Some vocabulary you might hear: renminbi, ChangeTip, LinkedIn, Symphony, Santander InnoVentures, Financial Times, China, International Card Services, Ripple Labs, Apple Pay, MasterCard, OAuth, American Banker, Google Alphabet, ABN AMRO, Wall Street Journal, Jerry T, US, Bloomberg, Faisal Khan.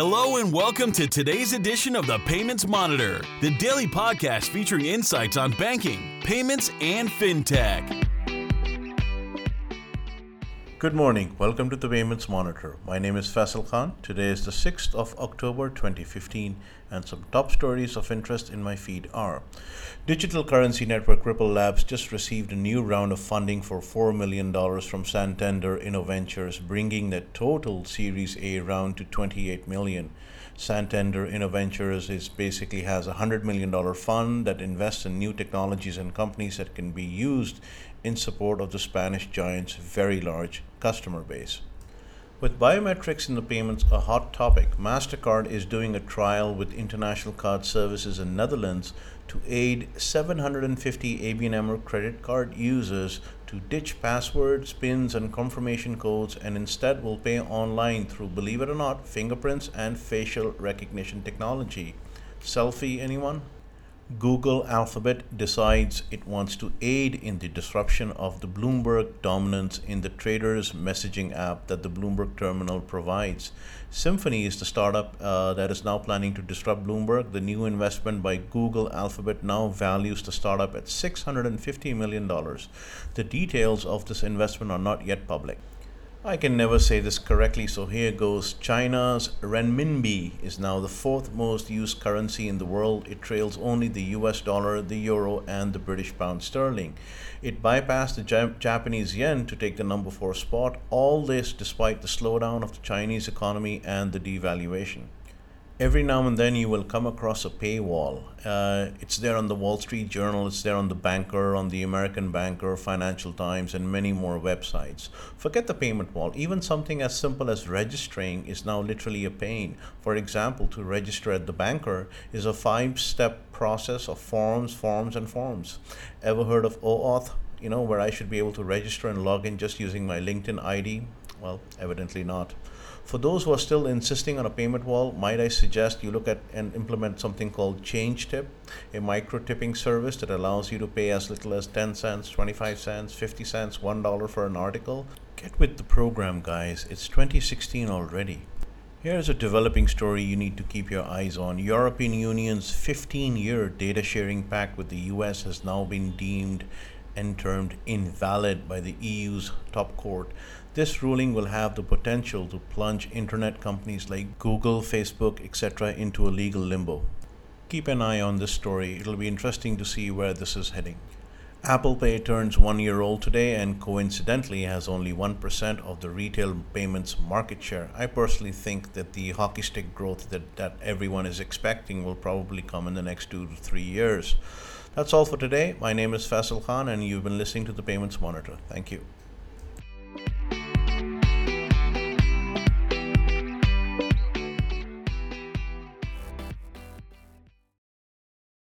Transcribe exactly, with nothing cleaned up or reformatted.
Hello and welcome to today's edition of the Payments Monitor, the daily podcast featuring insights on banking, payments, and fintech. Good morning. Welcome to the Payments Monitor. My name is Faisal Khan. Today is the sixth of October twenty fifteen, and some top stories of interest in my feed are: digital currency network Ripple Labs just received a new round of funding for four million dollars from Santander InnoVentures, bringing the total Series A round to twenty-eight million dollars. Santander InnoVentures is basically has a one hundred million dollars fund that invests in new technologies and companies that can be used in support of the Spanish giant's very large customer base. With biometrics in the payments a hot topic, MasterCard is doing a trial with International Card Services in Netherlands to aid seven hundred fifty A B N AMRO credit card users to ditch passwords, pins, and confirmation codes, and instead will pay online through, believe it or not, fingerprints and facial recognition technology. Selfie, anyone? Google Alphabet decides it wants to aid in the disruption of the Bloomberg dominance in the traders' messaging app that the Bloomberg terminal provides. Symphony is the startup uh, that is now planning to disrupt Bloomberg. The new investment by Google Alphabet now values the startup at six hundred fifty million dollars. The details of this investment are not yet public. I can never say this correctly, so here goes. China's renminbi is now the fourth most used currency in the world. It trails only the U S dollar, the euro, and the British pound sterling. It bypassed the Japanese yen to take the number four spot, all this despite the slowdown of the Chinese economy and the devaluation. Every now and then you will come across a paywall. Uh, it's there on the Wall Street Journal, it's there on the Banker, on the American Banker, Financial Times, and many more websites. Forget the payment wall. Even something as simple as registering is now literally a pain. For example, to register at the Banker is a five-step process of forms, forms, and forms. Ever heard of OAuth? You know, where I should be able to register and log in just using my LinkedIn I D? Well, evidently not. For those who are still insisting on a payment wall, might I suggest you look at and implement something called ChangeTip, a micro-tipping service that allows you to pay as little as ten cents, twenty-five cents, fifty cents, one dollar for an article. Get with the program, guys. It's twenty sixteen already. Here's a developing story you need to keep your eyes on. European Union's fifteen-year data sharing pact with the U S has now been deemed and termed invalid by the E U's top court. This ruling will have the potential to plunge internet companies like Google, Facebook, et cetera into a legal limbo. Keep an eye on this story. It'll be interesting to see where this is heading. Apple Pay turns one year old today and coincidentally has only one percent of the retail payments market share. I personally think that the hockey stick growth that, that everyone is expecting will probably come in the next two to three years. That's all for today. My name is Faisal Khan and you've been listening to the Payments Monitor. Thank you.